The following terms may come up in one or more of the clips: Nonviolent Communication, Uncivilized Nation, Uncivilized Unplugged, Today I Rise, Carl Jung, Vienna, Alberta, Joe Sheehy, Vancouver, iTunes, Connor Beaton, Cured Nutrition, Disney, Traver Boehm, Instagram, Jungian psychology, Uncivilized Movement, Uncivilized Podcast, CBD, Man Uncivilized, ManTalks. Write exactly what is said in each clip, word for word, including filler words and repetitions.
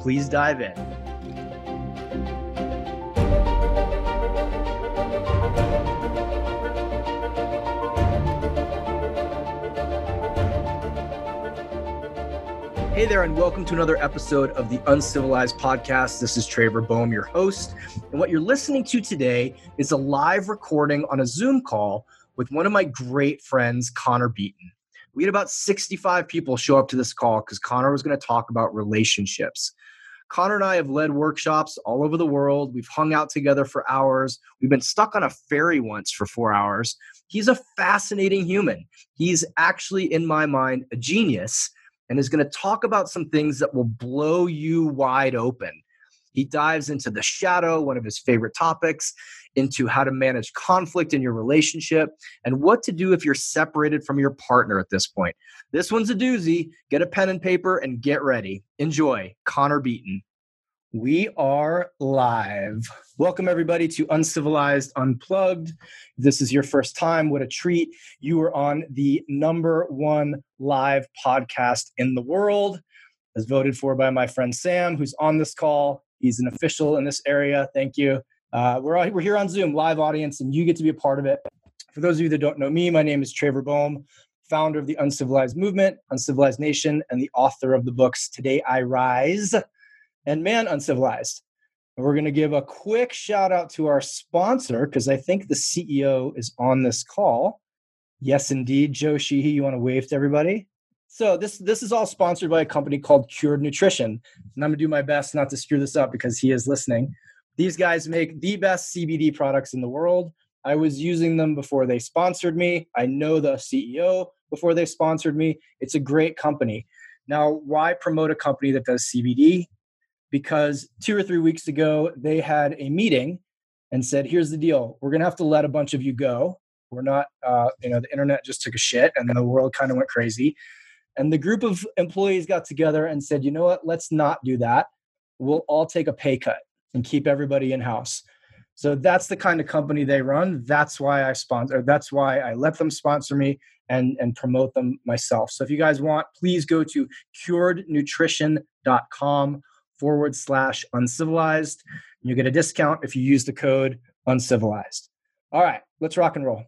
Please dive in. Hey there, and welcome to another episode of the Uncivilized Podcast. This is Traver Boehm, your host. And what you're listening to today is a live recording on a Zoom call with one of my great friends, Connor Beaton. We had about sixty-five people show up to this call because Connor was going to talk about relationships. Connor and I have led workshops all over the world. We've hung out together for hours. We've been stuck on a ferry once for four hours. He's a fascinating human. He's actually, in my mind, a genius and is going to talk about some things that will blow you wide open. He dives into the shadow, one of his favorite topics, into how to manage conflict in your relationship and what to do if you're separated from your partner at this point. This one's a doozy. Get a pen and paper and get ready. Enjoy. Connor Beaton. We are live. Welcome everybody to Uncivilized Unplugged. If this is your first time, what a treat. You are on the number one live podcast in the world, as voted for by my friend Sam, who's on this call. He's an official in this area. Thank you. Uh, we're, all, we're here on Zoom, live audience, and you get to be a part of it. For those of you that don't know me, my name is Traver Boehm, founder of the Uncivilized Movement, Uncivilized Nation, and the author of the books Today I Rise and Man Uncivilized. And we're going to give a quick shout out to our sponsor, because I think the C E O is on this call. Yes, indeed. Joe Sheehy, you want to wave to everybody? So this this is all sponsored by a company called Cured Nutrition. And I'm going to do my best not to screw this up because he is listening. These guys make the best C B D products in the world. I was using them before they sponsored me. I know the C E O before they sponsored me. It's a great company. Now, why promote a company that does C B D? Because two or three weeks ago, they had a meeting and said, here's the deal. We're going to have to let a bunch of you go. We're not, uh, you know, the internet just took a shit and the world kind of went crazy. And the group of employees got together and said, you know what, let's not do that. We'll all take a pay cut and keep everybody in-house. So that's the kind of company they run. That's why I sponsor, that's why I let them sponsor me and, and promote them myself. So if you guys want, please go to curednutrition.com forward slash uncivilized. You get a discount if you use the code uncivilized. All right, let's rock and roll.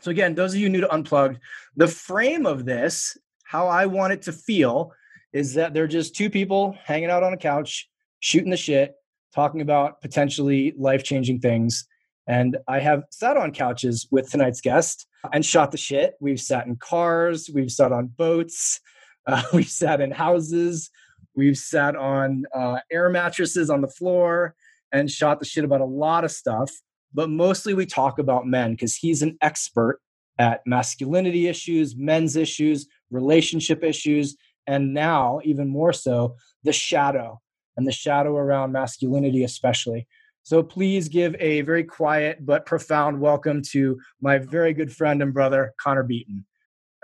So again, those of you new to Unplugged, the frame of this, how I want it to feel, is that they're just two people hanging out on a couch, shooting the shit, talking about potentially life-changing things. And I have sat on couches with tonight's guest and shot the shit. We've sat in cars. We've sat on boats. Uh, we've sat in houses. We've sat on uh, air mattresses on the floor and shot the shit about a lot of stuff. But mostly we talk about men because he's an expert at masculinity issues, men's issues, relationship issues, and now even more so, the shadow and the shadow around masculinity, especially. So please give a very quiet but profound welcome to my very good friend and brother, Connor Beaton.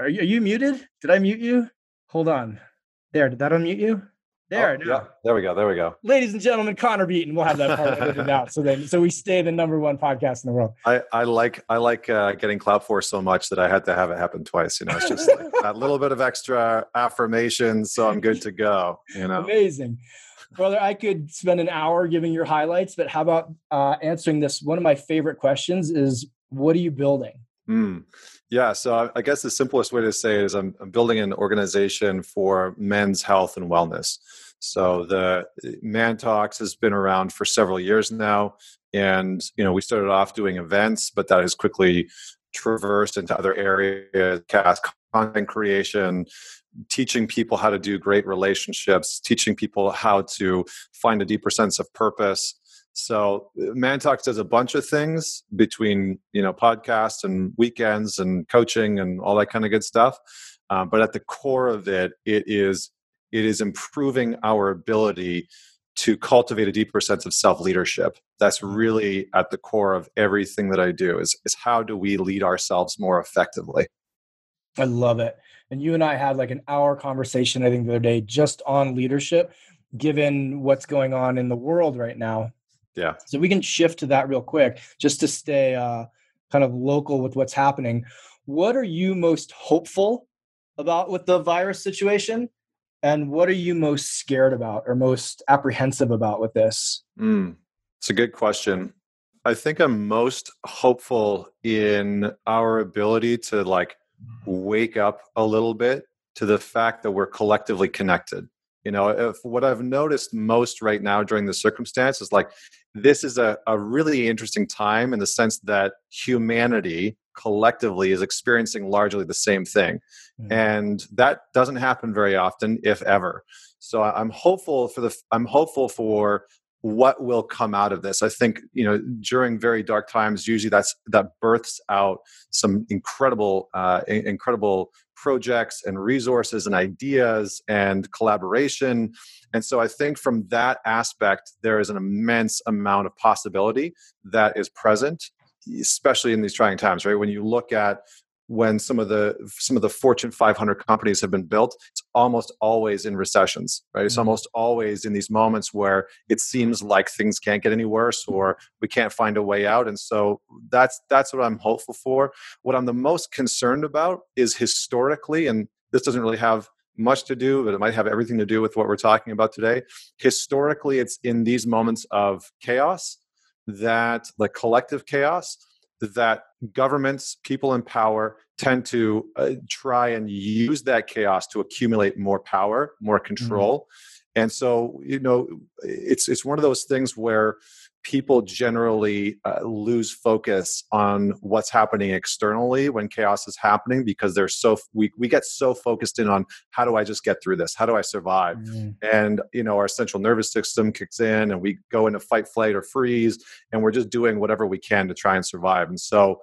Are you, are you muted? Did I mute you? Hold on. There, did that unmute you? There, oh, yeah. There we go. There we go. Ladies and gentlemen, Connor Beaton. We'll have that part edited out, so then so we stay the number one podcast in the world. I, I like I like uh, getting clout for so much that I had to have it happen twice. You know, it's just like that little bit of extra affirmation, so I'm good to go. You know, amazing, brother. I could spend an hour giving your highlights, but how about uh, answering this? One of my favorite questions is, "What are you building?" Mm. Yeah. So I guess the simplest way to say it is I'm, I'm building an organization for men's health and wellness. So the ManTalks has been around for several years now. And, you know, we started off doing events, but that has quickly traversed into other areas, cast content creation, teaching people how to do great relationships, teaching people how to find a deeper sense of purpose. So ManTalks does a bunch of things between, you know, podcasts and weekends and coaching and all that kind of good stuff. Um, but at the core of it, it is it is improving our ability to cultivate a deeper sense of self-leadership. That's really at the core of everything that I do, is, is how do we lead ourselves more effectively? I love it. And you and I had like an hour conversation, I think the other day, just on leadership, given what's going on in the world right now. Yeah. So we can shift to that real quick, just to stay uh, kind of local with what's happening. What are you most hopeful about with the virus situation? And what are you most scared about or most apprehensive about with this? Mm, it's a good question. I think I'm most hopeful in our ability to like wake up a little bit to the fact that we're collectively connected. You know, if what I've noticed most right now during the circumstance is like, this is a, a really interesting time in the sense that humanity collectively is experiencing largely the same thing. Mm-hmm. And that doesn't happen very often, if ever. So I'm hopeful for the, I'm hopeful for what will come out of this. I think, you know, during very dark times, usually that's, that births out some incredible, uh, incredible projects and resources and ideas and collaboration. And so I think from that aspect, there is an immense amount of possibility that is present, especially in these trying times, right? When you look at when some of the some of the Fortune five hundred companies have been built, it's almost always in recessions, right? It's almost always in these moments where it seems like things can't get any worse or we can't find a way out. And so that's that's what I'm hopeful for. What I'm the most concerned about is historically, and this doesn't really have much to do, but it might have everything to do with what we're talking about today. Historically, it's in these moments of chaos, that the collective chaos, that governments, people in power tend to uh, try and use that chaos to accumulate more power, more control. Mm-hmm. And so, you know, it's it's one of those things where people generally uh, lose focus on what's happening externally when chaos is happening, because they're so we we get so focused in on how do I just get through this? How do I survive? Mm-hmm. And you know, our central nervous system kicks in, and we go into fight, flight, or freeze, and we're just doing whatever we can to try and survive. And so,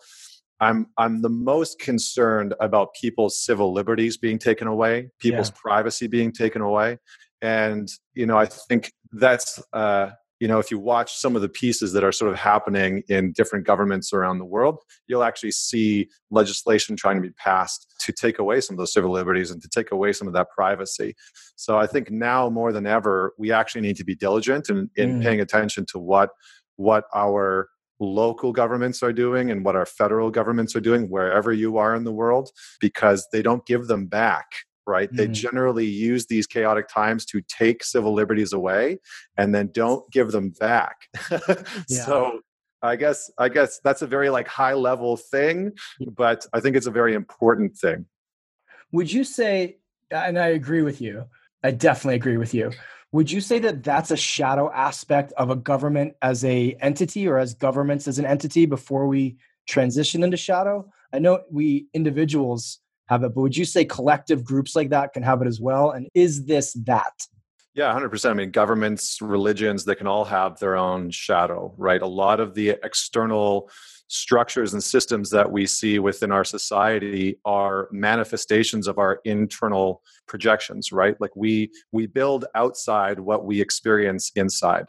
I'm I'm the most concerned about people's civil liberties being taken away, people's yeah. privacy being taken away, and you know, I think that's. Uh, You know, if you watch some of the pieces that are sort of happening in different governments around the world, you'll actually see legislation trying to be passed to take away some of those civil liberties and to take away some of that privacy. So I think now more than ever, we actually need to be diligent in, in mm. paying attention to what what our local governments are doing and what our federal governments are doing, wherever you are in the world, because they don't give them back. Right? Mm-hmm. They generally use these chaotic times to take civil liberties away and then don't give them back. Yeah. So I guess, I guess that's a very like high level thing, but I think it's a very important thing. Would you say, and I agree with you, I definitely agree with you. Would you say that that's a shadow aspect of a government as a entity or as governments as an entity before we transition into shadow? I know we individuals have it, but would you say collective groups like that can have it as well? And is this that? Yeah, one hundred percent. I mean, governments, religions, they can all have their own shadow, right? A lot of the external structures and systems that we see within our society are manifestations of our internal projections, right? Like we we build outside what we experience inside.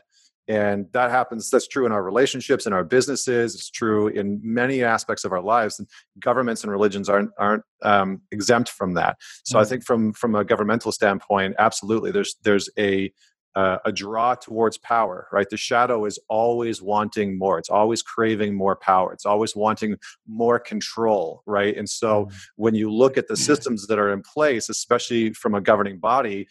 And that happens, that's true in our relationships, in our businesses, it's true in many aspects of our lives. And governments and religions aren't aren't um, exempt from that. So mm-hmm. I think from from a governmental standpoint, absolutely, there's there's a uh, a draw towards power, right? The shadow is always wanting more. It's always craving more power. It's always wanting more control, right? And so mm-hmm. when you look at the systems that are in place, especially from a governing body,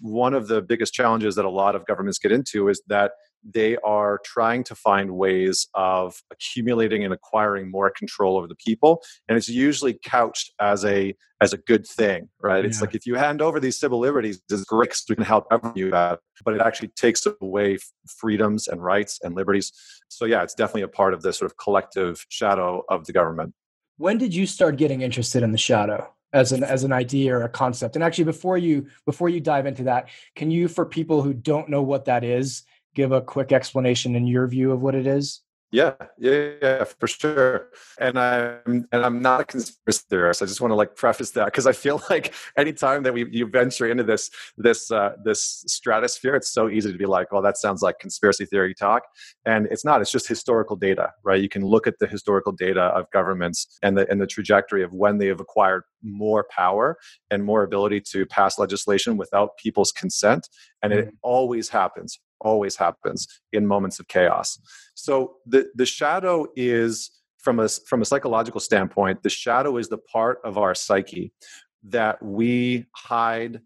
one of the biggest challenges that a lot of governments get into is that they are trying to find ways of accumulating and acquiring more control over the people. And it's usually couched as a as a good thing, right? Yeah. It's like, if you hand over these civil liberties, it's great because we can help you out, but it actually takes away freedoms and rights and liberties. So yeah, it's definitely a part of this sort of collective shadow of the government. When did you start getting interested in the shadow as an as an idea or a concept? And actually, before you before you dive into that, can you, for people who don't know what that is, give a quick explanation in your view of what it is? Yeah, yeah, yeah, for sure. And I'm and I'm not a conspiracy theorist. I just want to like preface that, because I feel like anytime that we you venture into this this uh, this stratosphere, it's so easy to be like, "Well, that sounds like conspiracy theory talk," and it's not. It's just historical data, right? You can look at the historical data of governments and the and the trajectory of when they have acquired more power and more ability to pass legislation without people's consent, and mm-hmm. it always happens. always happens in moments of chaos. So the, the shadow is, from a, from a psychological standpoint, the shadow is the part of our psyche that we hide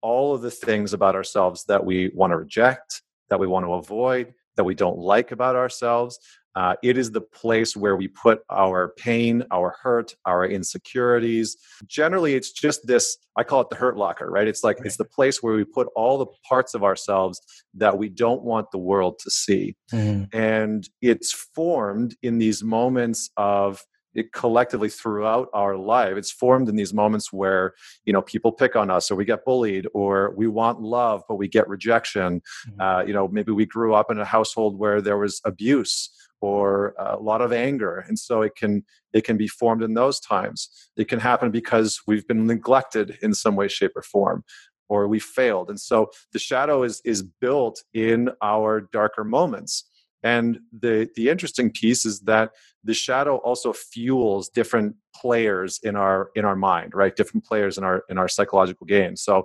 all of the things about ourselves that we want to reject, that we want to avoid, that we don't like about ourselves. Uh, it is the place where we put our pain, our hurt, our insecurities. Generally, it's just this, I call it the hurt locker, right? It's like, right. It's the place where we put all the parts of ourselves that we don't want the world to see. Mm-hmm. And it's formed in these moments of, it collectively throughout our life, it's formed in these moments where, you know, people pick on us or we get bullied or we want love, but we get rejection. Mm-hmm. Uh, you know, maybe we grew up in a household where there was abuse or a lot of anger. And so it can, it can be formed in those times. It can happen because we've been neglected in some way, shape, or form, or we failed. And so the shadow is, is built in our darker moments. And the, the interesting piece is that the shadow also fuels different players in our in our mind, right? Different players in our in our psychological game. So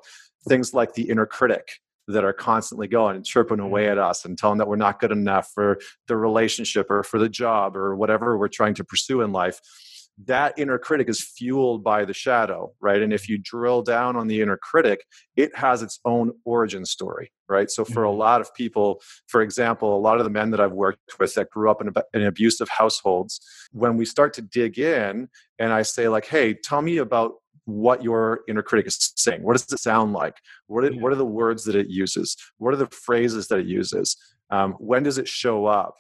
things like the inner critic that are constantly going and chirping away at us and telling that we're not good enough for the relationship or for the job or whatever we're trying to pursue in life. That inner critic is fueled by the shadow, right? And if you drill down on the inner critic, it has its own origin story, right? So for a lot of people, for example, a lot of the men that I've worked with that grew up in, in abusive households, when we start to dig in and I say like, hey, tell me about what your inner critic is saying. What does it sound like? What are, what are the words that it uses? What are the phrases that it uses? Um, when does it show up?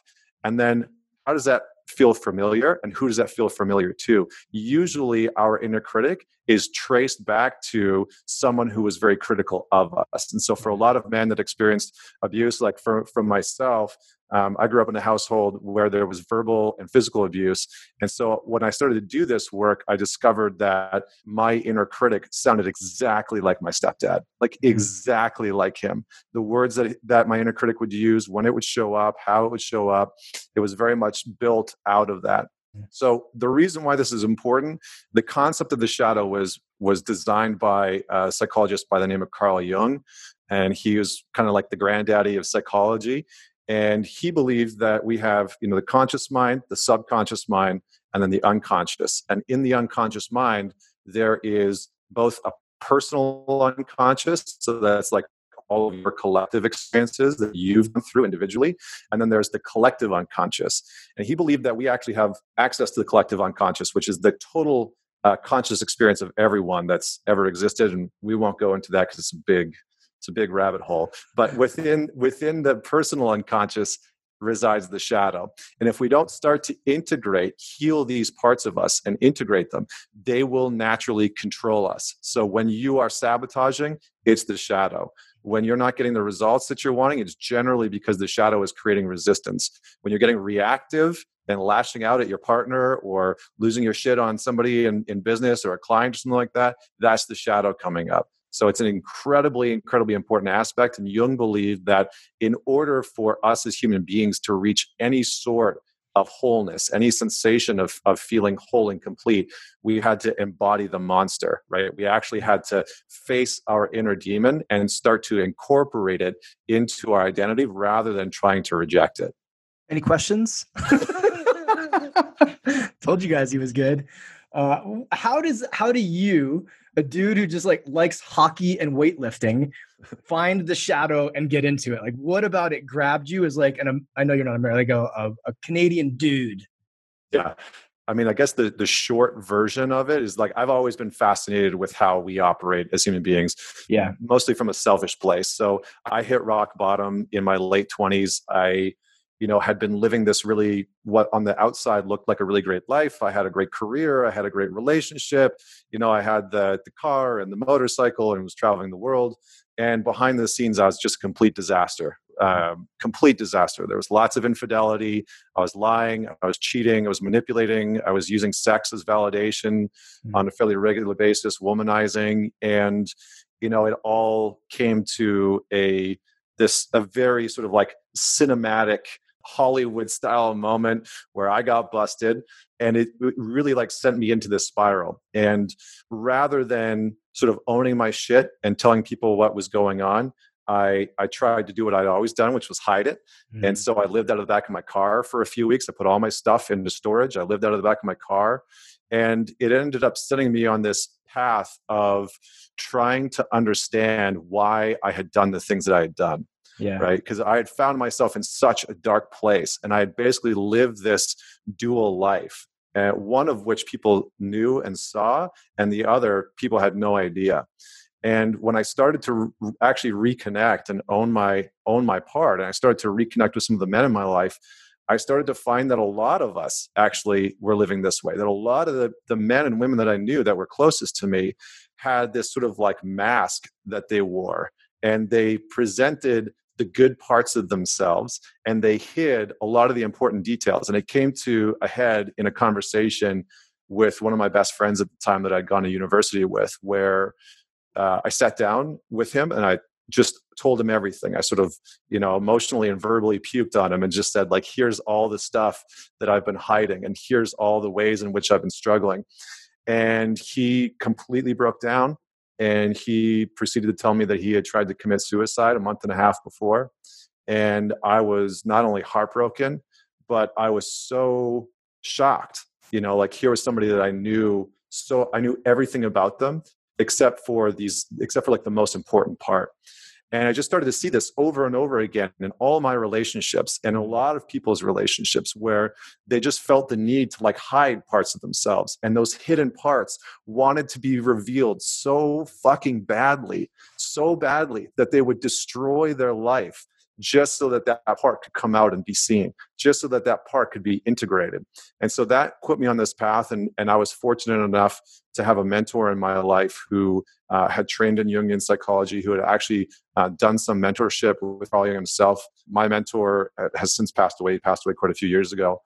And then how does that feel familiar, and who does that feel familiar to? Usually our inner critic is traced back to someone who was very critical of us. And so for a lot of men that experienced abuse, like for, from myself, um, I grew up in a household where there was verbal and physical abuse. And so when I started to do this work, I discovered that my inner critic sounded exactly like my stepdad, like exactly like him. The words that, that my inner critic would use, when it would show up, how it would show up, it was very much built out of that. So the reason why this is important, the concept of the shadow was was designed by a psychologist by the name of Carl Jung, and he was kind of like the granddaddy of psychology. And he believed that we have, you know, the conscious mind, the subconscious mind, and then the unconscious. And in the unconscious mind, there is both a personal unconscious, so that's like all of your collective experiences that you've gone through individually. And then there's the collective unconscious. And he believed that we actually have access to the collective unconscious, which is the total uh, conscious experience of everyone that's ever existed. And we won't go into that because it's a big, it's a big rabbit hole. But within within the personal unconscious resides the shadow. And if we don't start to integrate, heal these parts of us and integrate them, they will naturally control us. So when you are sabotaging, it's the shadow. When you're not getting the results that you're wanting, it's generally because the shadow is creating resistance. When you're getting reactive and lashing out at your partner or losing your shit on somebody in, in business or a client or something like that, that's the shadow coming up. So it's an incredibly, incredibly important aspect. And Jung believed that in order for us as human beings to reach any sort of wholeness, any sensation of, of feeling whole and complete, we had to embody the monster, right? We actually had to face our inner demon and start to incorporate it into our identity rather than trying to reject it. Any questions? Told you guys he was good. Uh, how does, how do you, a dude who just like likes hockey and weightlifting, find the shadow and get into it? Like, what about it grabbed you as like, and I'm, I know you're not American, like a, a Canadian dude? Yeah. I mean, I guess the, the short version of it is like, I've always been fascinated with how we operate as human beings. Yeah. Mostly from a selfish place. So I hit rock bottom in my late twenties. I, you know, had been living this really, what on the outside looked like a really great life. I had a great career. I had a great relationship. You know, I had the the car and the motorcycle and was traveling the world. And behind the scenes, I was just a complete disaster. um, complete disaster. There was lots of infidelity. I was lying. I was cheating. I was manipulating. I was using sex as validation mm-hmm. on a fairly regular basis, womanizing. And, you know, it all came to a, this, a very sort of like cinematic Hollywood style moment where I got busted, and it really like sent me into this spiral. And rather than sort of owning my shit and telling people what was going on, I, I tried to do what I'd always done, which was hide it. Mm. And so I lived out of the back of my car for a few weeks. I put all my stuff into storage. I lived out of the back of my car, and it ended up sending me on this path of trying to understand why I had done the things that I had done. Yeah. Right. Because I had found myself in such a dark place, and I had basically lived this dual life, uh, one of which people knew and saw, and the other people had no idea. And when I started to re- actually reconnect and own my own my part, and I started to reconnect with some of the men in my life, I started to find that a lot of us actually were living this way, that a lot of the, the men and women that I knew that were closest to me had this sort of like mask that they wore, and they presented the good parts of themselves, and they hid a lot of the important details. And it came to a head in a conversation with one of my best friends at the time that I'd gone to university with, where uh, I sat down with him and I just told him everything. I sort of, you know, emotionally and verbally puked on him and just said, like, here's all the stuff that I've been hiding, and here's all the ways in which I've been struggling. And he completely broke down. And he proceeded to tell me that he had tried to commit suicide a month and a half before. And I was not only heartbroken, but I was so shocked. You know, like, here was somebody that I knew, so I knew everything about them except for these, except for like the most important part. And I just started to see this over and over again in all my relationships and a lot of people's relationships, where they just felt the need to like hide parts of themselves. And those hidden parts wanted to be revealed so fucking badly, so badly that they would destroy their life just so that that part could come out and be seen, just so that that part could be integrated. And so that put me on this path. And, and I was fortunate enough to have a mentor in my life who uh, had trained in Jungian psychology, who had actually uh, done some mentorship with Carl Jung himself. My mentor has since passed away. He passed away quite a few years ago.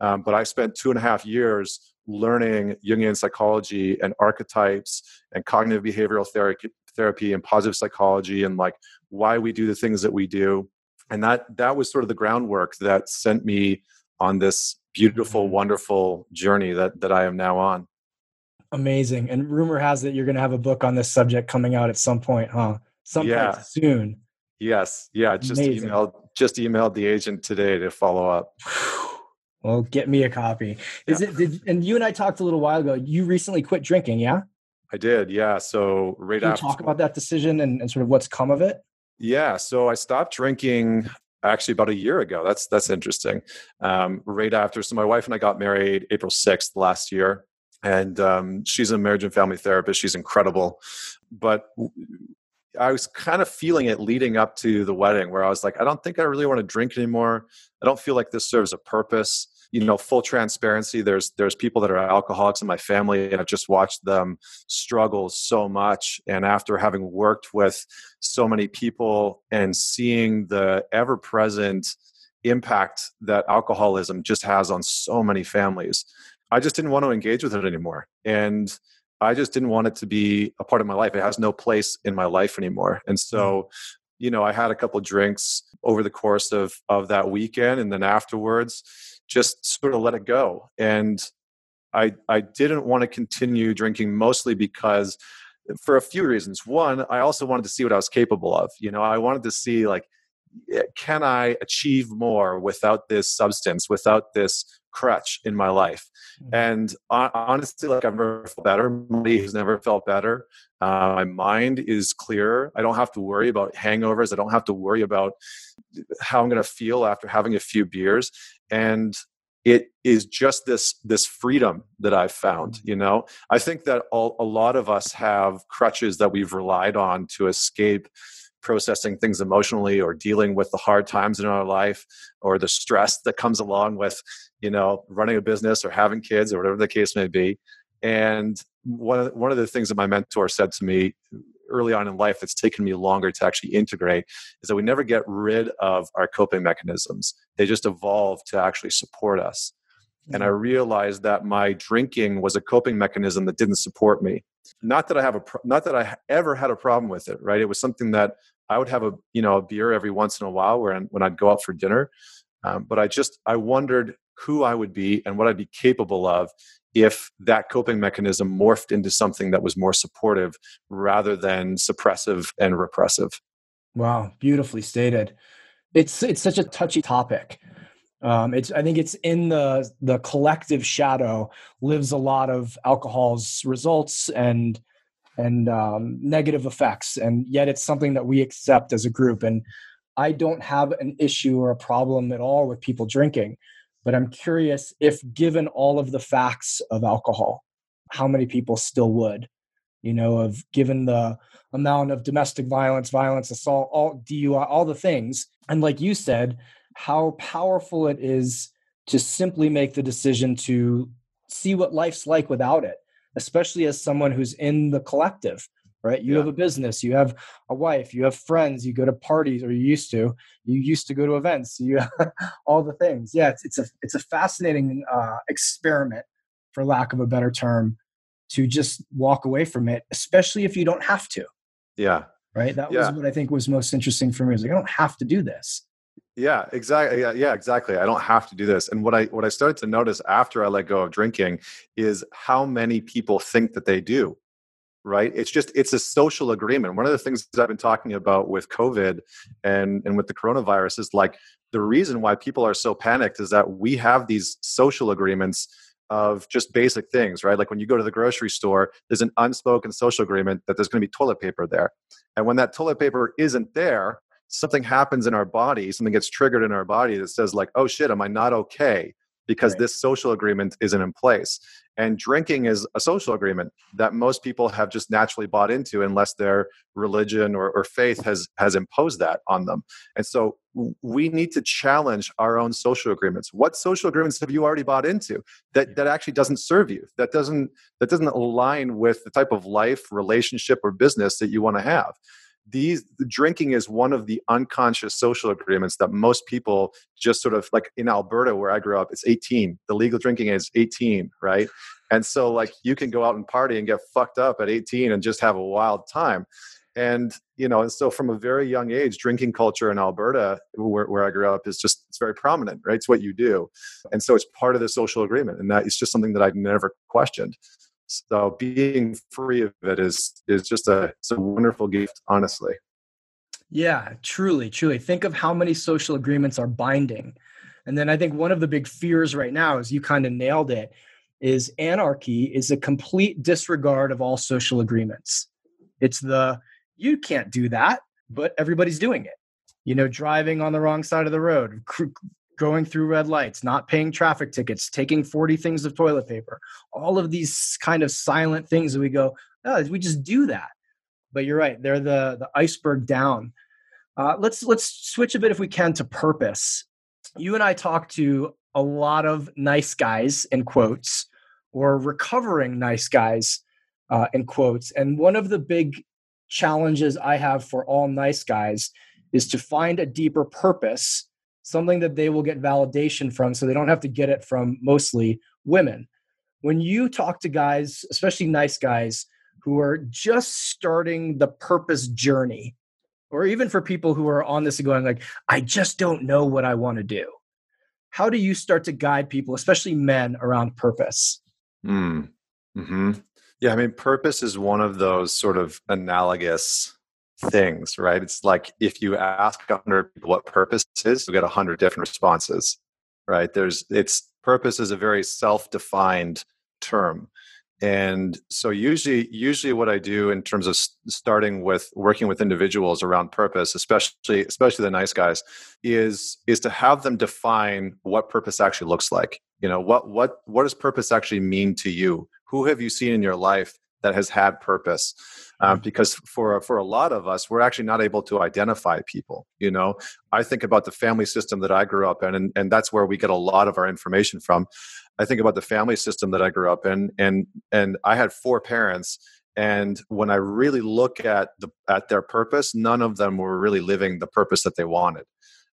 Um, but I spent two and a half years learning Jungian psychology and archetypes and cognitive behavioral therapy, therapy and positive psychology, and like why we do the things that we do. And that that was sort of the groundwork that sent me on this beautiful, wonderful journey that that I am now on. Amazing. And rumor has it you're going to have a book on this subject coming out at some point, huh? Sometime yeah. soon. Yes. Yeah. Just emailed, just emailed the agent today to follow up. Well, get me a copy. Is yeah. it? Did, and you and I talked a little while ago. You recently quit drinking, yeah? I did. Yeah. So right Can after. Can you talk about that decision and, and sort of what's come of it? Yeah. So I stopped drinking actually about a year ago. That's, that's interesting. Um, right after. So my wife and I got married April sixth last year, and um, she's a marriage and family therapist. She's incredible. But I was kind of feeling it leading up to the wedding, where I was like, I don't think I really want to drink anymore. I don't feel like this serves a purpose. You know, full transparency, there's there's people that are alcoholics in my family, and I've just watched them struggle so much. And after having worked with so many people and seeing the ever-present impact that alcoholism just has on so many families, I just didn't want to engage with it anymore. And I just didn't want it to be a part of my life. It has no place in my life anymore. And so, you know, I had a couple drinks over the course of of that weekend, and then afterwards, just sort of let it go. And I I didn't want to continue drinking, mostly because for a few reasons. One, I also wanted to see what I was capable of. You know, I wanted to see, like, can I achieve more without this substance, without this crutch in my life? And honestly, like, I've never felt better. My body has never felt better. Uh, my mind is clearer. I don't have to worry about hangovers. I don't have to worry about how I'm going to feel after having a few beers. And it is just this this freedom that I've found. You know, I think that all, a lot of us have crutches that we've relied on to escape processing things emotionally, or dealing with the hard times in our life, or the stress that comes along with, you know, running a business or having kids or whatever the case may be. And one of the, one of the things that my mentor said to me early on in life that's taken me longer to actually integrate is that we never get rid of our coping mechanisms. They just evolve to actually support us. And I realized that my drinking was a coping mechanism that didn't support me. Not that I have a, not that I ever had a problem with it, right? It was something that I would have a, you know, a beer every once in a while where, when I'd go out for dinner. Um, but I just, I wondered who I would be and what I'd be capable of if that coping mechanism morphed into something that was more supportive rather than suppressive and repressive. Wow. Beautifully stated. It's, it's such a touchy topic. Um, it's, I think it's in the, the collective shadow lives a lot of alcohol's results and, and, um, negative effects. And yet it's something that we accept as a group. And I don't have an issue or a problem at all with people drinking, but I'm curious if, given all of the facts of alcohol, how many people still would, you know, of given the amount of domestic violence, violence, assault, all D U I, all the things. And like you said, how powerful it is to simply make the decision to see what life's like without it, especially as someone who's in the collective, right? You yeah. have a business, you have a wife, you have friends, you go to parties, or you used to, you used to go to events, you have all the things. Yeah, it's, it's a it's a fascinating uh, experiment, for lack of a better term, to just walk away from it, especially if you don't have to. Yeah. Right? That yeah. was what I think was most interesting for me. I was like, I don't have to do this. Yeah, exactly. Yeah, yeah, exactly. I don't have to do this. And what I what I started to notice after I let go of drinking is how many people think that they do, right? It's just, it's a social agreement. One of the things that I've been talking about with COVID and, and with the coronavirus is like the reason why people are so panicked is that we have these social agreements of just basic things, right? Like when you go to the grocery store, there's an unspoken social agreement that there's going to be toilet paper there. And when that toilet paper isn't there, something happens in our body, something gets triggered in our body that says like, oh shit, am I not okay? Because right. this social agreement isn't in place. And drinking is a social agreement that most people have just naturally bought into unless their religion or, or faith has, has imposed that on them. And so we need to challenge our own social agreements. What social agreements have you already bought into that, that actually doesn't serve you, that doesn't, that doesn't align with the type of life, relationship, or business that you want to have? These the drinking is one of the unconscious social agreements that most people just sort of like in Alberta, where I grew up, it's eighteen. The legal drinking is eighteen, right? And so like you can go out and party and get fucked up at eighteen and just have a wild time. And, you know, and so from a very young age, drinking culture in Alberta, where, where I grew up, is just, it's very prominent, right? It's what you do. And so it's part of the social agreement. And that it's just something that I've never questioned. So being free of it is is just a, it's a wonderful gift, honestly. Yeah, truly, truly. Think of how many social agreements are binding. And then I think one of the big fears right now, is you kind of nailed it, is anarchy is a complete disregard of all social agreements. It's the, you can't do that, but everybody's doing it. You know, driving on the wrong side of the road, cr- going through red lights, not paying traffic tickets, taking forty things of toilet paper, all of these kind of silent things that we go, oh, we just do that. But you're right. They're the, the iceberg down. Uh, let's, let's switch a bit if we can to purpose. You and I talk to a lot of nice guys in quotes, or recovering nice guys uh, in quotes. And one of the big challenges I have for all nice guys is to find a deeper purpose, something that they will get validation from, so they don't have to get it from mostly women. When you talk to guys, especially nice guys, who are just starting the purpose journey, or even for people who are on this and going like, I just don't know what I want to do. How do you start to guide people, especially men, around purpose? Mm. Mm-hmm. Yeah, I mean, purpose is one of those sort of analogous things, right? It's like if you ask one hundred people what purpose is, you get one hundred different responses, right? There's it's purpose is a very self-defined term. And so usually usually what I do in terms of starting with working with individuals around purpose, especially especially the nice guys, is is to have them define what purpose actually looks like. You know, what what what does purpose actually mean to you? Who have you seen in your life that has had purpose? Um, because for, for a lot of us, we're actually not able to identify people. You know, I think about the family system that I grew up in, and, and that's where we get a lot of our information from. I think about the family system that I grew up in, and, and I had four parents, And when I really look at the, at their purpose, none of them were really living the purpose that they wanted.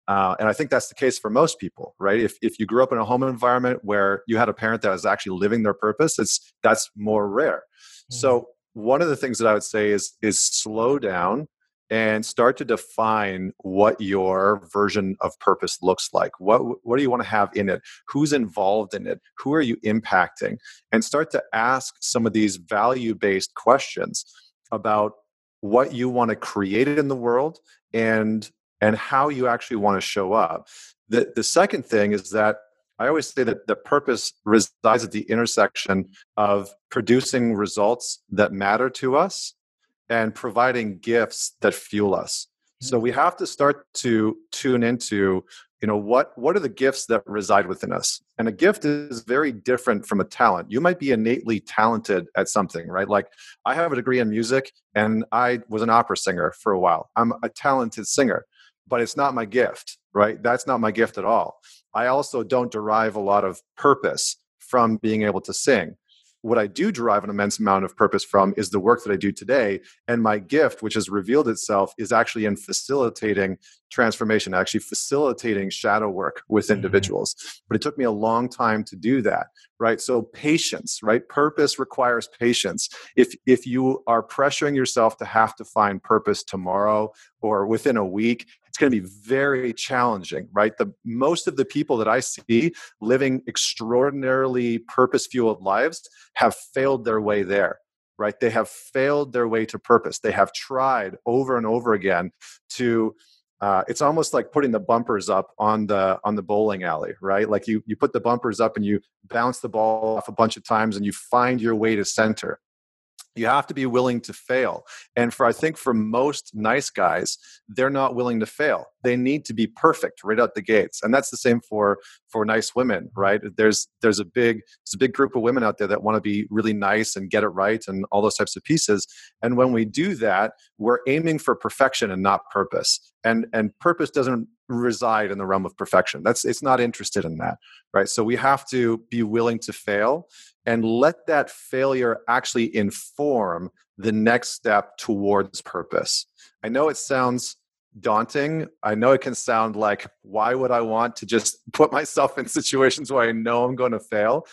Uh, and I think that's the case for most people, right? If if you grew up in a home environment where you had a parent that was actually living their purpose, it's that's more rare. Mm-hmm. So one of the things that I would say is is slow down and start to define what your version of purpose looks like. What what do you want to have in it? Who's involved in it? Who are you impacting? And start to ask some of these value-based questions about what you want to create in the world and and how you actually want to show up. The, the second thing is that I always say that the purpose resides at the intersection of producing results that matter to us and providing gifts that fuel us. So we have to start to tune into, you know, what, what are the gifts that reside within us? And a gift is very different from a talent. You might be innately talented at something, right? Like I have a degree in music and I was an opera singer for a while. I'm a talented singer, but it's not my gift, right? That's not my gift at all. I also don't derive a lot of purpose from being able to sing. What I do derive an immense amount of purpose from is the work that I do today. And my gift, which has revealed itself, is actually in facilitating transformation, actually facilitating shadow work with individuals. Mm-hmm. But it took me a long time to do that, right? So patience, right? Purpose requires patience. If if you are pressuring yourself to have to find purpose tomorrow or within a week, it's going to be very challenging, right? The most of the people that I see living extraordinarily purpose-fueled lives have failed their way there, right? They have failed their way to purpose. They have tried over and over again to. Uh, it's almost like putting the bumpers up on the on the bowling alley, right? Like you you put the bumpers up and you bounce the ball off a bunch of times and you find your way to center. You have to be willing to fail. And for, I think for most nice guys, they're not willing to fail. They need to be perfect right out the gates. And that's the same for, for nice women, right? There's, there's a big, there's a big group of women out there that want to be really nice and get it right and all those types of pieces. And when we do that, we're aiming for perfection and not purpose. And, and purpose doesn't reside in the realm of perfection. That's, it's not interested in that, right? So we have to be willing to fail and let that failure actually inform the next step towards purpose. I know it sounds daunting. I know it can sound like, why would I want to just put myself in situations where I know I'm going to fail?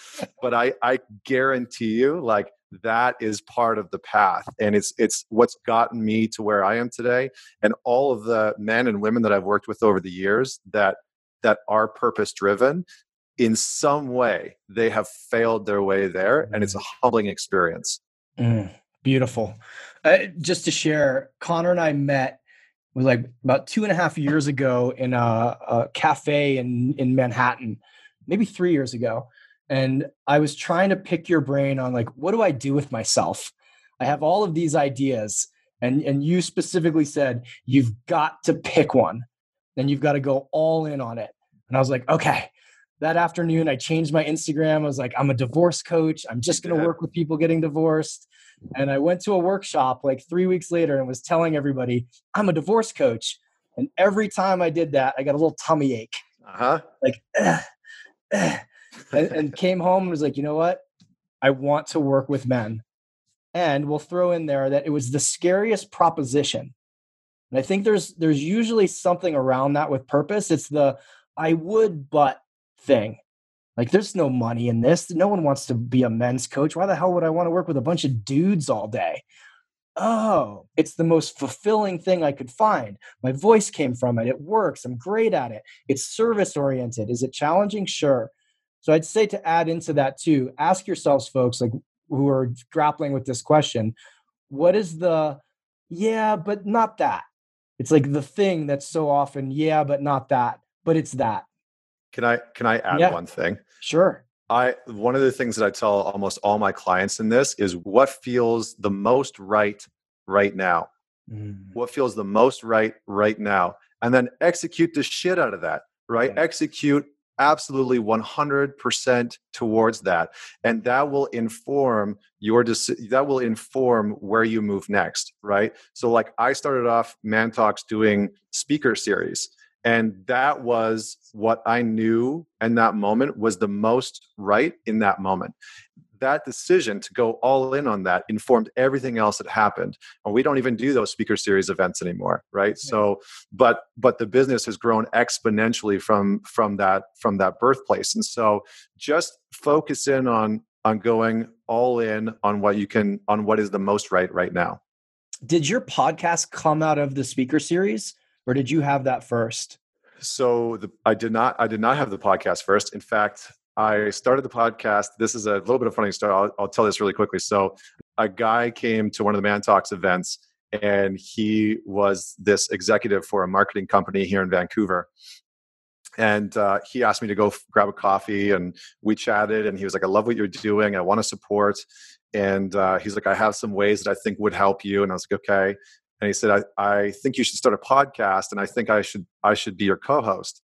But I, I guarantee you, like, that is part of the path. And it's it's what's gotten me to where I am today. And all of the men and women that I've worked with over the years that that are purpose-driven, in some way, they have failed their way there. And it's a humbling experience. Mm, beautiful. Uh, just to share, Connor and I met we like about two and a half years ago in a, a cafe in, in Manhattan, maybe three years ago. And I was trying to pick your brain on, like, what do I do with myself? I have all of these ideas. And, and you specifically said, you've got to pick one and you've got to go all in on it. And I was like, okay. That afternoon, I changed my Instagram. I was like, I'm a divorce coach. I'm just going to work with people getting divorced. And I went to a workshop like three weeks later and was telling everybody, I'm a divorce coach. And every time I did that, I got a little tummy ache. Uh-huh. Like, ugh, ugh. and, and came home and was like, you know what? I want to work with men. And we'll throw in there that it was the scariest proposition. And I think there's there's usually something around that with purpose. It's the I would, but thing. Like, there's no money in this. No one wants to be a men's coach. Why the hell would I want to work with a bunch of dudes all day? Oh, it's the most fulfilling thing I could find. My voice came from it. It works. I'm great at it. It's service oriented. Is it challenging? Sure. So I'd say to add into that too, ask yourselves, folks, like, who are grappling with this question, what is the, yeah, but not that? It's like the thing that's so often, yeah, but not that, but it's that. Can I can I add yeah. one thing? Sure. I one of the things that I tell almost all my clients in this is what feels the most right right now. Mm. What feels the most right right now, and then execute the shit out of that. Right? Yeah. Execute absolutely one hundred percent towards that, and that will inform your deci- that will inform where you move next. Right? So, like, I started off ManTalks doing speaker series. And that was what I knew in that moment was the most right in that moment. that decision to go all in on that informed everything else that happened. And we don't even do those speaker series events anymore, right? Yeah. So, but but the business has grown exponentially from from that from that birthplace. And so, just focus in on on going all in on what you can, on what is the most right right now. Did your podcast come out of the speaker series, or did you have that first? So the, I did not. I did not have the podcast first. In fact, I started the podcast. This is a little bit of a funny story. I'll, I'll tell this really quickly. So a guy came to one of the ManTalks events, and he was this executive for a marketing company here in Vancouver. And uh, he asked me to go f- grab a coffee, and we chatted. And he was like, "I love what you're doing. I want to support." And uh, he's like, "I have some ways that I think would help you." And I was like, "Okay." And he said, I, I think you should start a podcast, and I think I should I should be your co-host.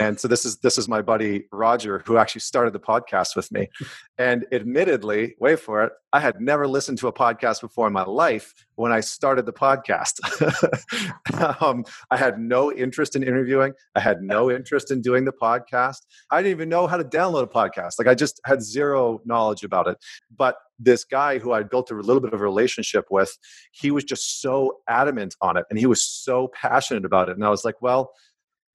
And so this is this is my buddy Roger, who actually started the podcast with me. And admittedly, wait for it, I had never listened to a podcast before in my life when I started the podcast. um, I had no interest in interviewing. I had no interest in doing the podcast. I didn't even know how to download a podcast. Like, I just had zero knowledge about it. But this guy who I built a little bit of a relationship with, he was just so adamant on it, and he was so passionate about it. And I was like, well,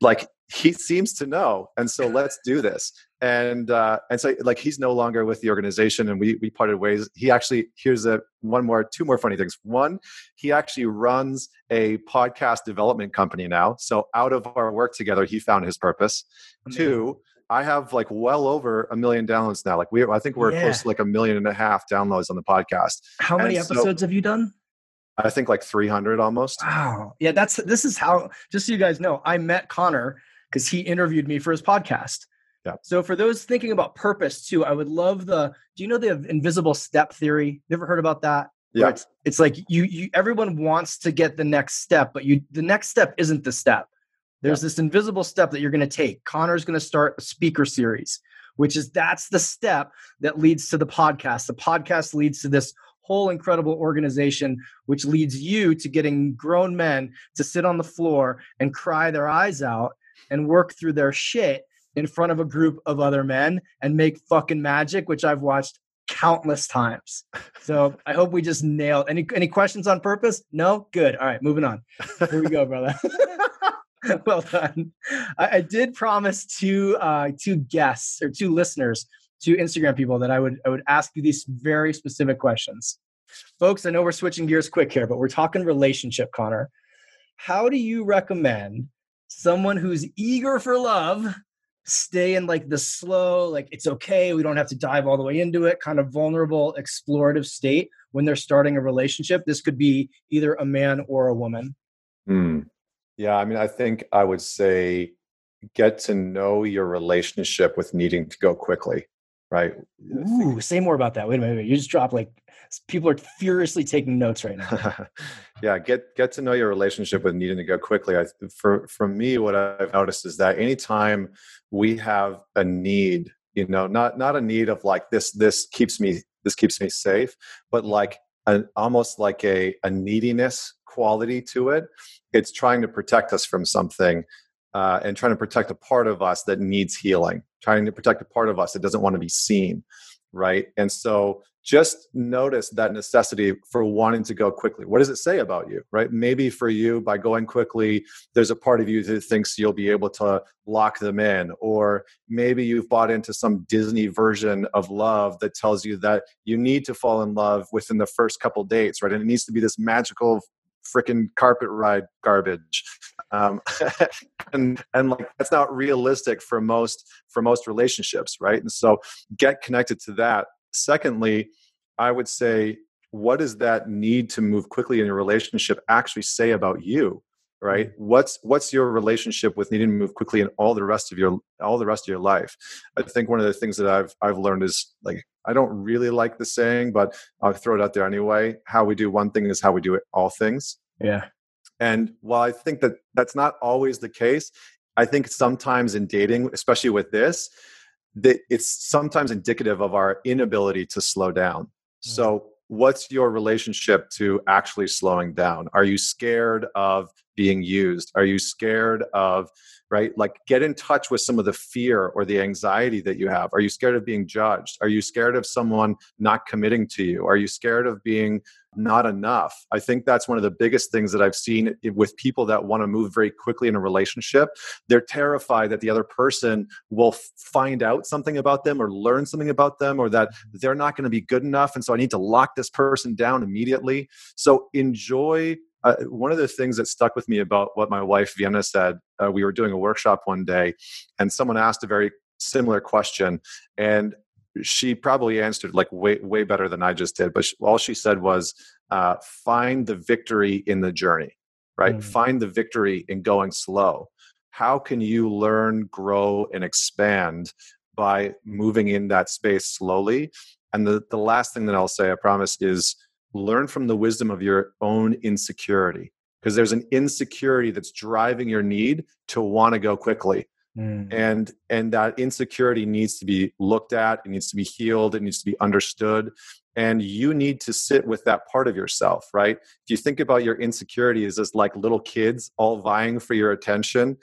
like, he seems to know. And so let's do this. And, uh, and so, like, he's no longer with the organization, and we, we parted ways. He actually, here's a one more, two more funny things. One, he actually runs a podcast development company now. So out of our work together, he found his purpose. Mm-hmm. Two, I have like well over a million downloads now. Like, we, I think we're yeah. close to like a million and a half downloads on the podcast. How many and episodes so, have you done? I think like three hundred almost. Wow. Yeah. That's, this is how, just so you guys know, I met Connor because he interviewed me for his podcast. Yeah. So for those thinking about purpose too, I would love the, do you know the invisible step theory? You ever heard about that? Yeah. It's, it's like you, you, everyone wants to get the next step, but you, the next step isn't the step. There's yeah. this invisible step that you're going to take. Connor's going to start a speaker series, which is that's the step that leads to the podcast. The podcast leads to this whole incredible organization, which leads you to getting grown men to sit on the floor and cry their eyes out and work through their shit in front of a group of other men and make fucking magic, which I've watched countless times. So I hope we just nailed. Any any questions on purpose? No? Good. All right, moving on. Here we go, brother. Well done. I, I did promise two uh, two guests or two listeners, two Instagram people, that I would I would ask you these very specific questions. Folks, I know we're switching gears quick here, but we're talking relationship, Connor. How do you recommend someone who's eager for love stay in like the slow, like it's okay, we don't have to dive all the way into it, kind of vulnerable, explorative state when they're starting a relationship? This could be either a man or a woman. Mm. Yeah, I mean, I think I would say get to know your relationship with needing to go quickly, right? Ooh, say more about that. Wait a minute, wait a minute. You just dropped, like, people are furiously taking notes right now. yeah, get get to know your relationship with needing to go quickly. I, for, for me, what I've noticed is that anytime we have a need, you know, not not a need of like this this keeps me this keeps me safe, but like an almost like a a neediness quality to it. It's trying to protect us from something, uh, and trying to protect a part of us that needs healing, trying to protect a part of us that doesn't want to be seen, right? And so just notice that necessity for wanting to go quickly. What does it say about you, right? Maybe for you, by going quickly, there's a part of you that thinks you'll be able to lock them in, or maybe you've bought into some Disney version of love that tells you that you need to fall in love within the first couple dates, right? And it needs to be this magical freaking carpet ride garbage. Um, and, and like, that's not realistic for most, for most relationships. Right. And so get connected to that. Secondly, I would say, what does that need to move quickly in your relationship actually say about you? Right. What's, what's your relationship with needing to move quickly in all the rest of your, all the rest of your life? I think one of the things that I've, I've learned is, like, I don't really like the saying, but I'll throw it out there anyway. How we do one thing is how we do it, all things. Yeah. And while I think that that's not always the case, I think sometimes in dating, especially with this, that it's sometimes indicative of our inability to slow down. Mm-hmm. So what's your relationship to actually slowing down? Are you scared of being used? Are you scared of, right? Like, get in touch with some of the fear or the anxiety that you have. Are you scared of being judged? Are you scared of someone not committing to you? Are you scared of being not enough? I think that's one of the biggest things that I've seen with people that want to move very quickly in a relationship. They're terrified that the other person will find out something about them or learn something about them, or that they're not going to be good enough. And so I need to lock this person down immediately. So enjoy. Uh, one of the things that stuck with me about what my wife Vienna said, uh, we were doing a workshop one day and someone asked a very similar question. And she probably answered like way, way better than I just did. But she, all she said was, uh, find the victory in the journey, right? Mm-hmm. Find the victory in going slow. How can you learn, grow, and expand by moving in that space slowly? And the, the last thing that I'll say, I promise, is learn from the wisdom of your own insecurity, because there's an insecurity that's driving your need to want to go quickly. Mm. And and that insecurity needs to be looked at, it needs to be healed, it needs to be understood. And you need to sit with that part of yourself, right? If you think about your insecurities as like little kids all vying for your attention,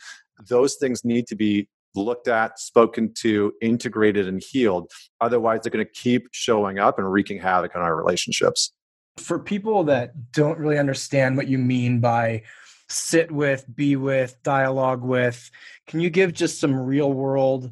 those things need to be looked at, spoken to, integrated, and healed. Otherwise, they're going to keep showing up and wreaking havoc on our relationships. For people that don't really understand what you mean by sit with, be with, dialogue with, can you give just some real world,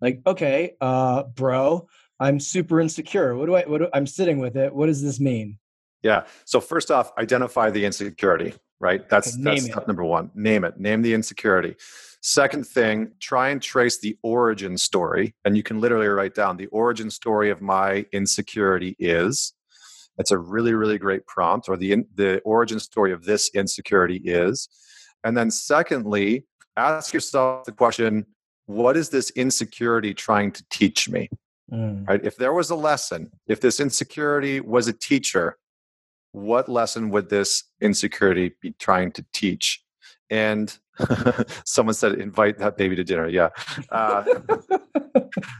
like, okay, uh, bro, I'm super insecure. What do I, what do, I'm sitting with it. What does this mean? Yeah. So first off, identify the insecurity, right? That's, that's step number one. Name it, name the insecurity. Second thing, try and trace the origin story. And you can literally write down the origin story of my insecurity is. That's a really, really great prompt, or the the origin story of this insecurity is. And then secondly, ask yourself the question, what is this insecurity trying to teach me? Mm. Right? If there was a lesson, if this insecurity was a teacher, what lesson would this insecurity be trying to teach? And someone said, invite that baby to dinner. Yeah. Uh,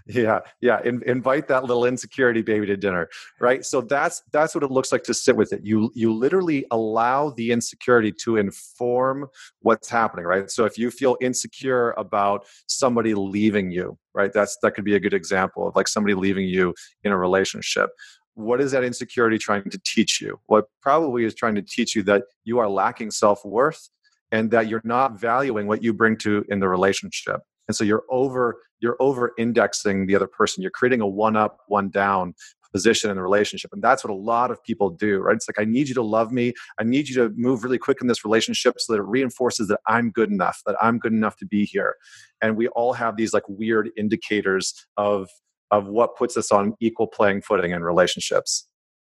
yeah. Yeah. In, invite that little insecurity baby to dinner. Right. So that's, that's what it looks like to sit with it. You, you literally allow the insecurity to inform what's happening. Right. So if you feel insecure about somebody leaving you, right, that's, that could be a good example of like somebody leaving you in a relationship. What is that insecurity trying to teach you? Well, it probably is trying to teach you that you are lacking self-worth, and that you're not valuing what you bring to in the relationship. And so you're over, you're over indexing the other person. You're creating a one up, one down position in the relationship. And that's what a lot of people do, right? It's like, I need you to love me. I need you to move really quick in this relationship so that it reinforces that I'm good enough, that I'm good enough to be here. And we all have these like weird indicators of, of what puts us on equal playing footing in relationships.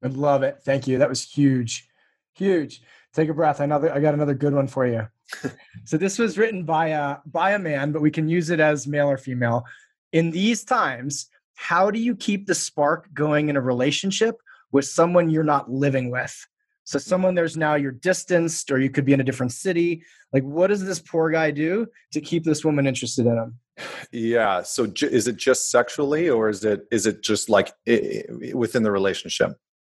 I love it. Thank you. That was huge, huge. Take a breath. Another, I got another good one for you. So this was written by a, by a man, but we can use it as male or female. In these times, how do you keep the spark going in a relationship with someone you're not living with? So someone there's now you're distanced, or you could be in a different city. Like, what does this poor guy do to keep this woman interested in him? Yeah. So ju- is it just sexually, or is it, is it just like it, it, within the relationship?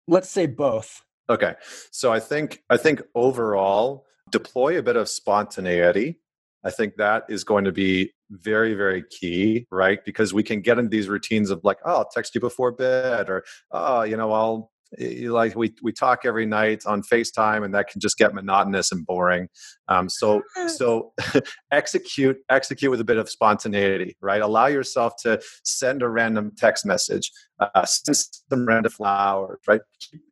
Let's say both. Okay. So I think, I think overall, deploy a bit of spontaneity. I think that is going to be very, very key, right? Because we can get into these routines of like, oh, I'll text you before bed, or, oh, you know, I'll like, we, we talk every night on FaceTime, and that can just get monotonous and boring. Um, so, so execute, execute with a bit of spontaneity, right? Allow yourself to send a random text message, uh, send some random flowers, right?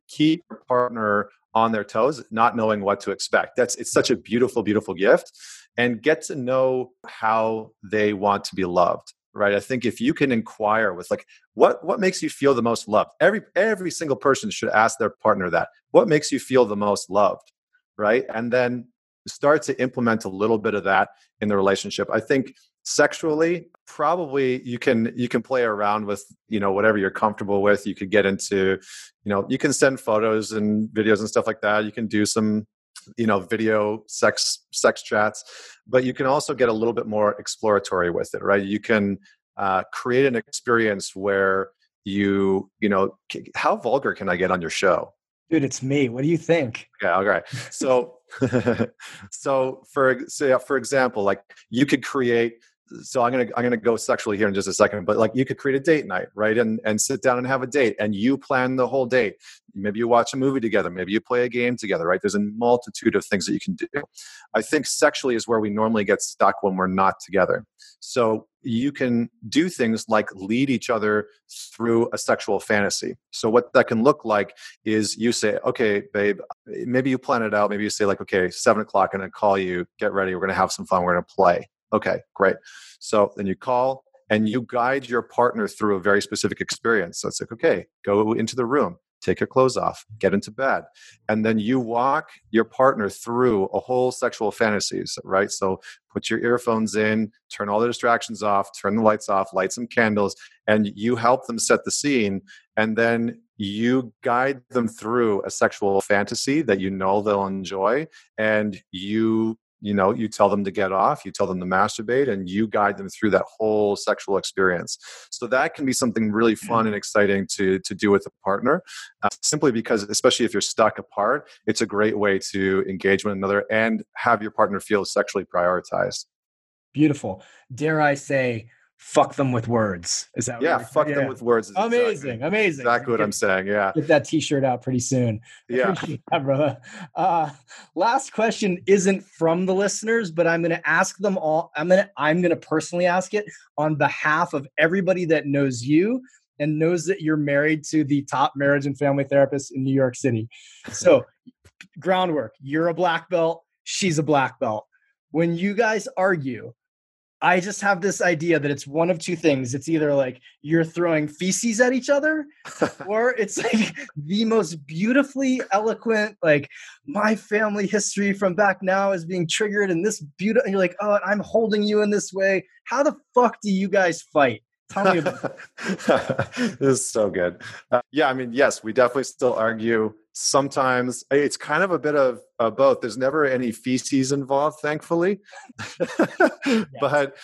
Keep your partner on their toes, not knowing what to expect. That's, it's such a beautiful, beautiful gift. And get to know how they want to be loved, right? I think if you can inquire with like, what, what makes you feel the most loved? Every, every single person should ask their partner that. What makes you feel the most loved, right? And then start to implement a little bit of that in the relationship. I think sexually, probably you can, you can play around with, you know, whatever you're comfortable with. You could get into, you know, you can send photos and videos and stuff like that. You can do some, you know, video sex, sex chats, but you can also get a little bit more exploratory with it, right? You can uh, create an experience where you, you know, how vulgar can I get on your show? Dude, it's me. What do you think? Yeah. Okay. So So for so yeah, for example, like you could create, so I'm going to, I'm going to go sexually here in just a second, but like you could create a date night, right? And, and sit down and have a date and you plan the whole date. Maybe you watch a movie together. Maybe you play a game together, right? There's a multitude of things that you can do. I think sexually is where we normally get stuck when we're not together. So you can do things like lead each other through a sexual fantasy. So what that can look like is you say, okay, babe, maybe you plan it out. Maybe you say like, okay, seven o'clock, I'm going to call you, get ready. We're going to have some fun. We're going to play. Okay, great. So then you call and you guide your partner through a very specific experience. So it's like, okay, go into the room, take your clothes off, get into bed. And then you walk your partner through a whole sexual fantasies, right? So put your earphones in, turn all the distractions off, turn the lights off, light some candles, and you help them set the scene. And then you guide them through a sexual fantasy that you know they'll enjoy. And you You know, you tell them to get off, you tell them to masturbate, and you guide them through that whole sexual experience. So that can be something really fun and exciting to to do with a partner, uh, simply because, especially if you're stuck apart, it's a great way to engage one another and have your partner feel sexually prioritized. Beautiful. Dare I say, fuck them with words. Is that what yeah, fuck yeah. them with words. Is amazing, exactly, amazing. Exactly what get, I'm saying, yeah. Get that t-shirt out pretty soon. I yeah. appreciate that, brother. Uh, last question isn't from the listeners, but I'm going to ask them all. I'm going to I'm going to personally ask it on behalf of everybody that knows you and knows that you're married to the top marriage and family therapist in New York City. So groundwork, you're a black belt, she's a black belt. When you guys argue, I just have this idea that it's one of two things. It's either like you're throwing feces at each other, or it's like the most beautifully eloquent, like my family history from back now is being triggered in this beautiful, and you're like, oh, I'm holding you in this way. How the fuck do you guys fight? Tell me about it. This is so good. Uh, yeah, I mean, yes, we definitely still argue. Sometimes it's kind of a bit of uh, both. There's never any feces involved, thankfully. Yes. But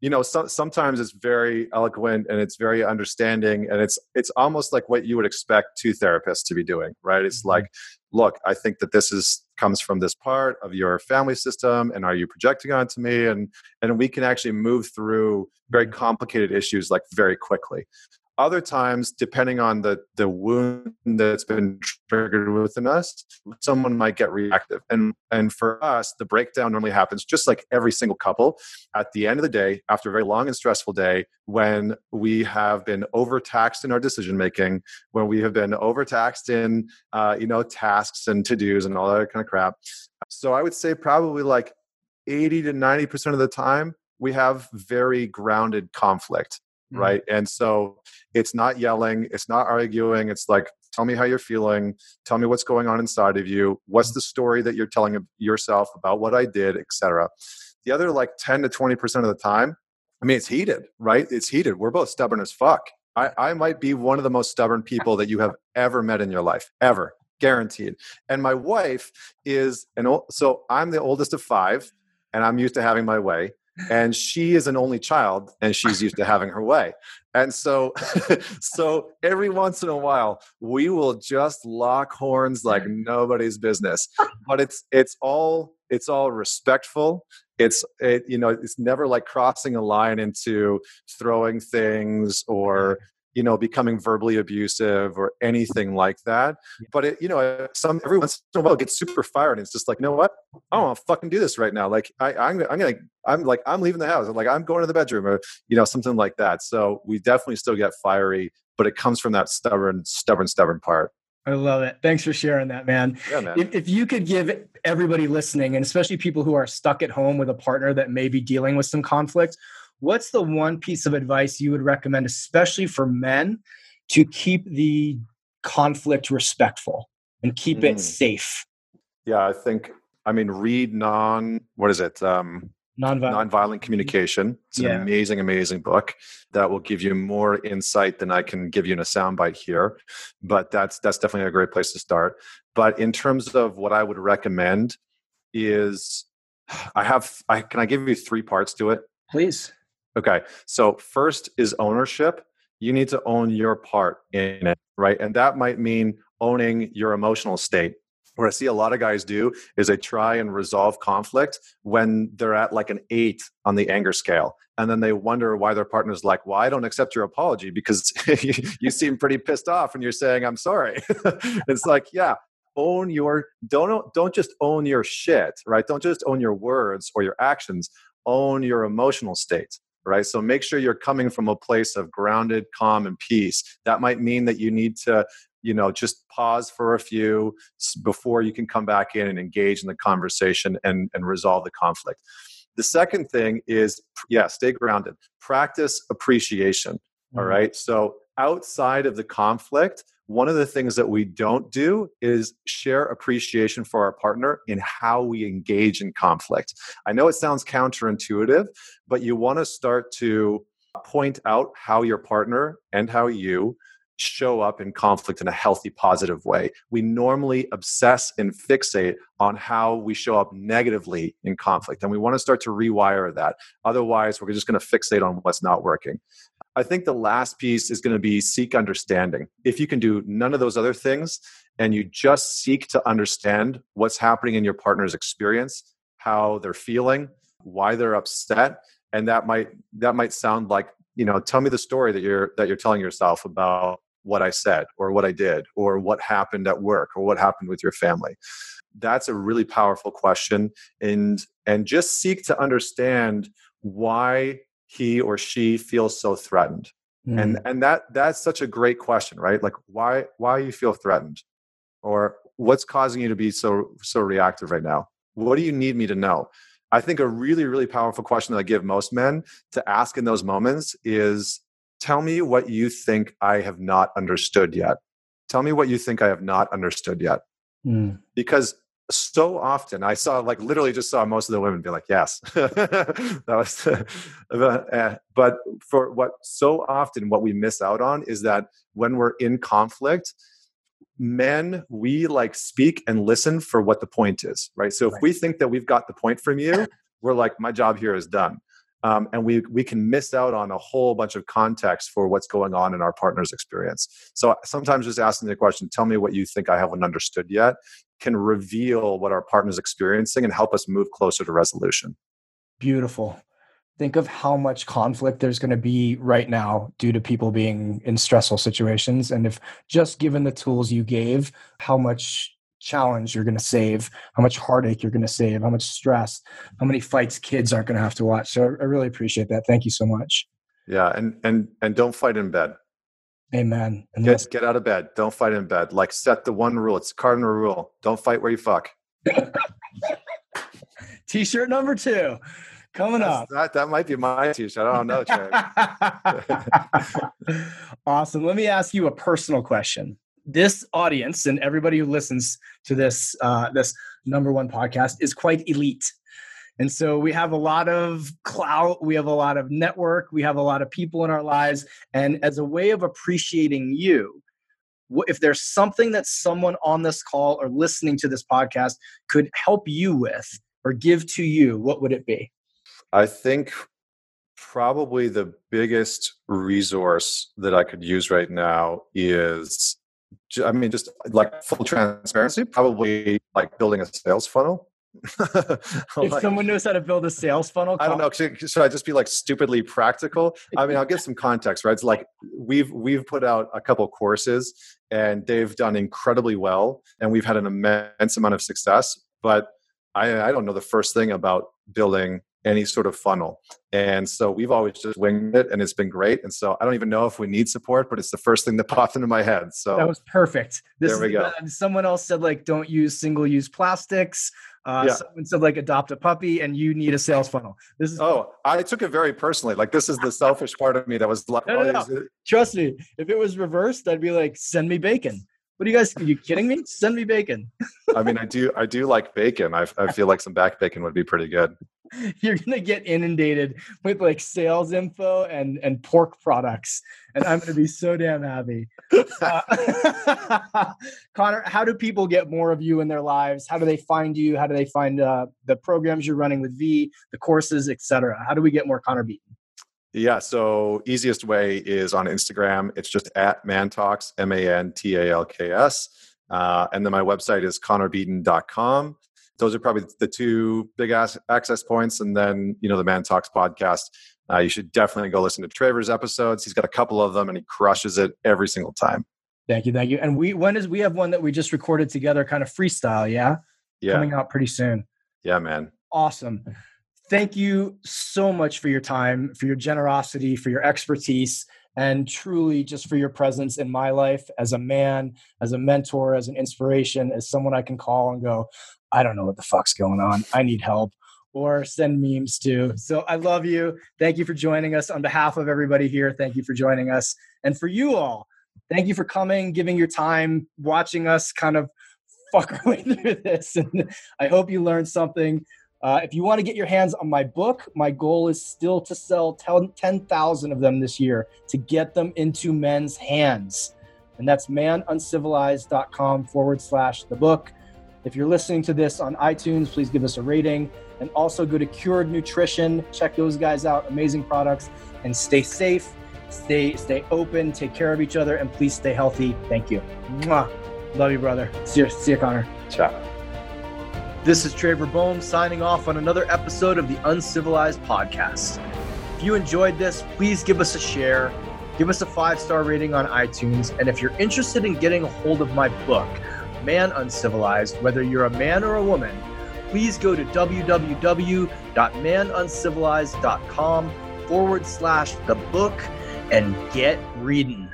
you know, so, sometimes it's very eloquent and it's very understanding, and it's it's almost like what you would expect two therapists to be doing, right? It's mm-hmm. like, look, I think that this is comes from this part of your family system, and are you projecting onto me? And and we can actually move through very complicated issues like very quickly. Other times, depending on the, the wound that's been triggered within us, someone might get reactive. And and for us, the breakdown normally happens, just like every single couple, at the end of the day, after a very long and stressful day, when we have been overtaxed in our decision-making, when we have been overtaxed in uh, you know, tasks and to-dos and all that kind of crap. So I would say probably like eighty to ninety percent of the time, we have very grounded conflict. Right. And so it's not yelling. It's not arguing. It's like, tell me how you're feeling. Tell me what's going on inside of you. What's the story that you're telling yourself about what I did, et cetera. The other like ten to twenty percent of the time, I mean, it's heated, right? It's heated. We're both stubborn as fuck. I, I might be one of the most stubborn people that you have ever met in your life, ever. Guaranteed. And my wife is an old, so I'm the oldest of five and I'm used to having my way. And she is an only child and she's used to having her way. And so, so every once in a while, we will just lock horns like nobody's business, but it's, it's all, it's all respectful. It's, it, you know, it's never like crossing a line into throwing things or, you know, becoming verbally abusive or anything like that. But it, you know, some every once in a while gets super fired, and it's just like, you know what? I don't want to fucking do this right now. Like, I, I'm, I'm gonna, I'm like, I'm leaving the house. I'm like, I'm going to the bedroom, or you know, something like that. So we definitely still get fiery, but it comes from that stubborn, stubborn, stubborn part. I love it. Thanks for sharing that, man. Yeah, man. If, if you could give everybody listening, and especially people who are stuck at home with a partner that may be dealing with some conflict, what's the one piece of advice you would recommend, especially for men, to keep the conflict respectful and keep mm. it safe? Yeah, I think, I mean, read non, what is it? Um, Nonviolent. Nonviolent Communication. It's yeah. an amazing, amazing book that will give you more insight than I can give you in a soundbite here. But that's that's definitely a great place to start. But in terms of what I would recommend is, I have, I, can I give you three parts to it? Please. Okay. So first is ownership. You need to own your part in it, right? And that might mean owning your emotional state. What I see a lot of guys do is they try and resolve conflict when they're at like an eight on the anger scale. And then they wonder why their partner's like, well, I don't accept your apology because you seem pretty pissed off and you're saying, I'm sorry. It's like, yeah, own your, don't, don't just own your shit, right? Don't just own your words or your actions, own your emotional state. Right. So make sure you're coming from a place of grounded, calm, and peace. That might mean that you need to, you know, just pause for a few before you can come back in and engage in the conversation and, and resolve the conflict. The second thing is, yeah, stay grounded. Practice appreciation. Mm-hmm. All right. So outside of the conflict, one of the things that we don't do is share appreciation for our partner in how we engage in conflict. I know it sounds counterintuitive, but you want to start to point out how your partner and how you show up in conflict in a healthy, positive way. We normally obsess and fixate on how we show up negatively in conflict, and we want to start to rewire that. Otherwise, we're just going to fixate on what's not working. I think the last piece is going to be seek understanding. If you can do none of those other things and you just seek to understand what's happening in your partner's experience, how they're feeling, why they're upset, and that might that might sound like, you know, tell me the story that you're that you're telling yourself about what I said or what I did or what happened at work or what happened with your family. That's a really powerful question, and and just seek to understand why he or she feels so threatened. Mm. And and that that's such a great question, right? Like, why why you feel threatened? Or what's causing you to be so so reactive right now? What do you need me to know? I think a really, really powerful question that I give most men to ask in those moments is, tell me what you think I have not understood yet. Tell me what you think I have not understood yet. Mm. Because so often I saw, like literally just saw most of the women be like, yes, that was, uh, but for what so often what we miss out on is that when we're in conflict, men, we like speak and listen for what the point is, right? So if right. we think that we've got the point from you, we're like, my job here is done. Um, and we we can miss out on a whole bunch of context for what's going on in our partner's experience. So sometimes just asking the question, tell me what you think I haven't understood yet, can reveal what our partner's experiencing and help us move closer to resolution. Beautiful. Think of how much conflict there's going to be right now due to people being in stressful situations. And if just given the tools you gave, how much challenge you're going to save, how much heartache you're going to save, how much stress, how many fights kids aren't going to have to watch. So I really appreciate that. Thank you so much. Yeah. And, and, and don't fight in bed. Amen. And get, get out of bed. Don't fight in bed. Like, set the one rule. It's a cardinal rule. Don't fight where you fuck. T-shirt number two. Coming That's, up. That, that might be my t-shirt. I don't know, Trey. Awesome. Let me ask you a personal question. This audience and everybody who listens to this, uh, this number one podcast is quite elite. And so we have a lot of clout, we have a lot of network, we have a lot of people in our lives. And as a way of appreciating you, if there's something that someone on this call or listening to this podcast could help you with or give to you, what would it be? I think probably the biggest resource that I could use right now is, I mean, just like full transparency, probably like building a sales funnel. If like, someone knows how to build a sales funnel, call. I don't know. Should, should I just be like stupidly practical? I mean, I'll give some context, right? It's like we've we've put out a couple courses and they've done incredibly well, and we've had an immense amount of success. But I, I don't know the first thing about building any sort of funnel. And so we've always just winged it, and it's been great. And so I don't even know if we need support, but it's the first thing that popped into my head. So that was perfect. This there we go. The, someone else said like, don't use single-use plastics. Uh, yeah. Someone said like, adopt a puppy, and you need a sales funnel. This is Oh, I took it very personally. Like, this is the selfish part of me that was like, no, no, no. Trust me. If it was reversed, I'd be like, send me bacon. What are you guys, are you kidding me? Send me bacon. I mean, I do, I do like bacon. I, I feel like some back bacon would be pretty good. You're going to get inundated with like sales info and, and pork products. And I'm going to be so damn happy. Uh, Connor, how do people get more of you in their lives? How do they find you? How do they find uh, the programs you're running with V, the courses, et cetera? How do we get more Connor Beaton? Yeah. So easiest way is on Instagram. It's just at ManTalks, M A N T A L K S. Uh, and then my website is connor beaton dot com. Those are probably the two big ass access points. And then, you know, the ManTalks podcast. Uh, you should definitely go listen to Traver's episodes. He's got a couple of them and he crushes it every single time. Thank you. Thank you. And we, when is, we have one that we just recorded together kind of freestyle. Yeah. Yeah. Coming out pretty soon. Yeah, man. Awesome. Thank you so much for your time, for your generosity, for your expertise, and truly just for your presence in my life as a man, as a mentor, as an inspiration, as someone I can call and go, I don't know what the fuck's going on. I need help, or send memes to. So I love you. Thank you for joining us. On behalf of everybody here, thank you for joining us. And for you all, thank you for coming, giving your time, watching us kind of fuck our way through this. And I hope you learned something. Uh, if you want to get your hands on my book, my goal is still to sell ten thousand of them this year, to get them into men's hands. And that's man uncivilized dot com forward slash the book. If you're listening to this on iTunes, please give us a rating, and also go to Cured Nutrition. Check those guys out. Amazing products. And stay safe, stay, stay open, take care of each other, and please stay healthy. Thank you. Mwah. Love you, brother. See you, see you, Connor. Ciao. This is Traver Boehm signing off on another episode of the Uncivilized Podcast. If you enjoyed this, please give us a share. Give us a five-star rating on iTunes. And if you're interested in getting a hold of my book, Man Uncivilized, whether you're a man or a woman, please go to www dot man uncivilized dot com forward slash the book and get reading.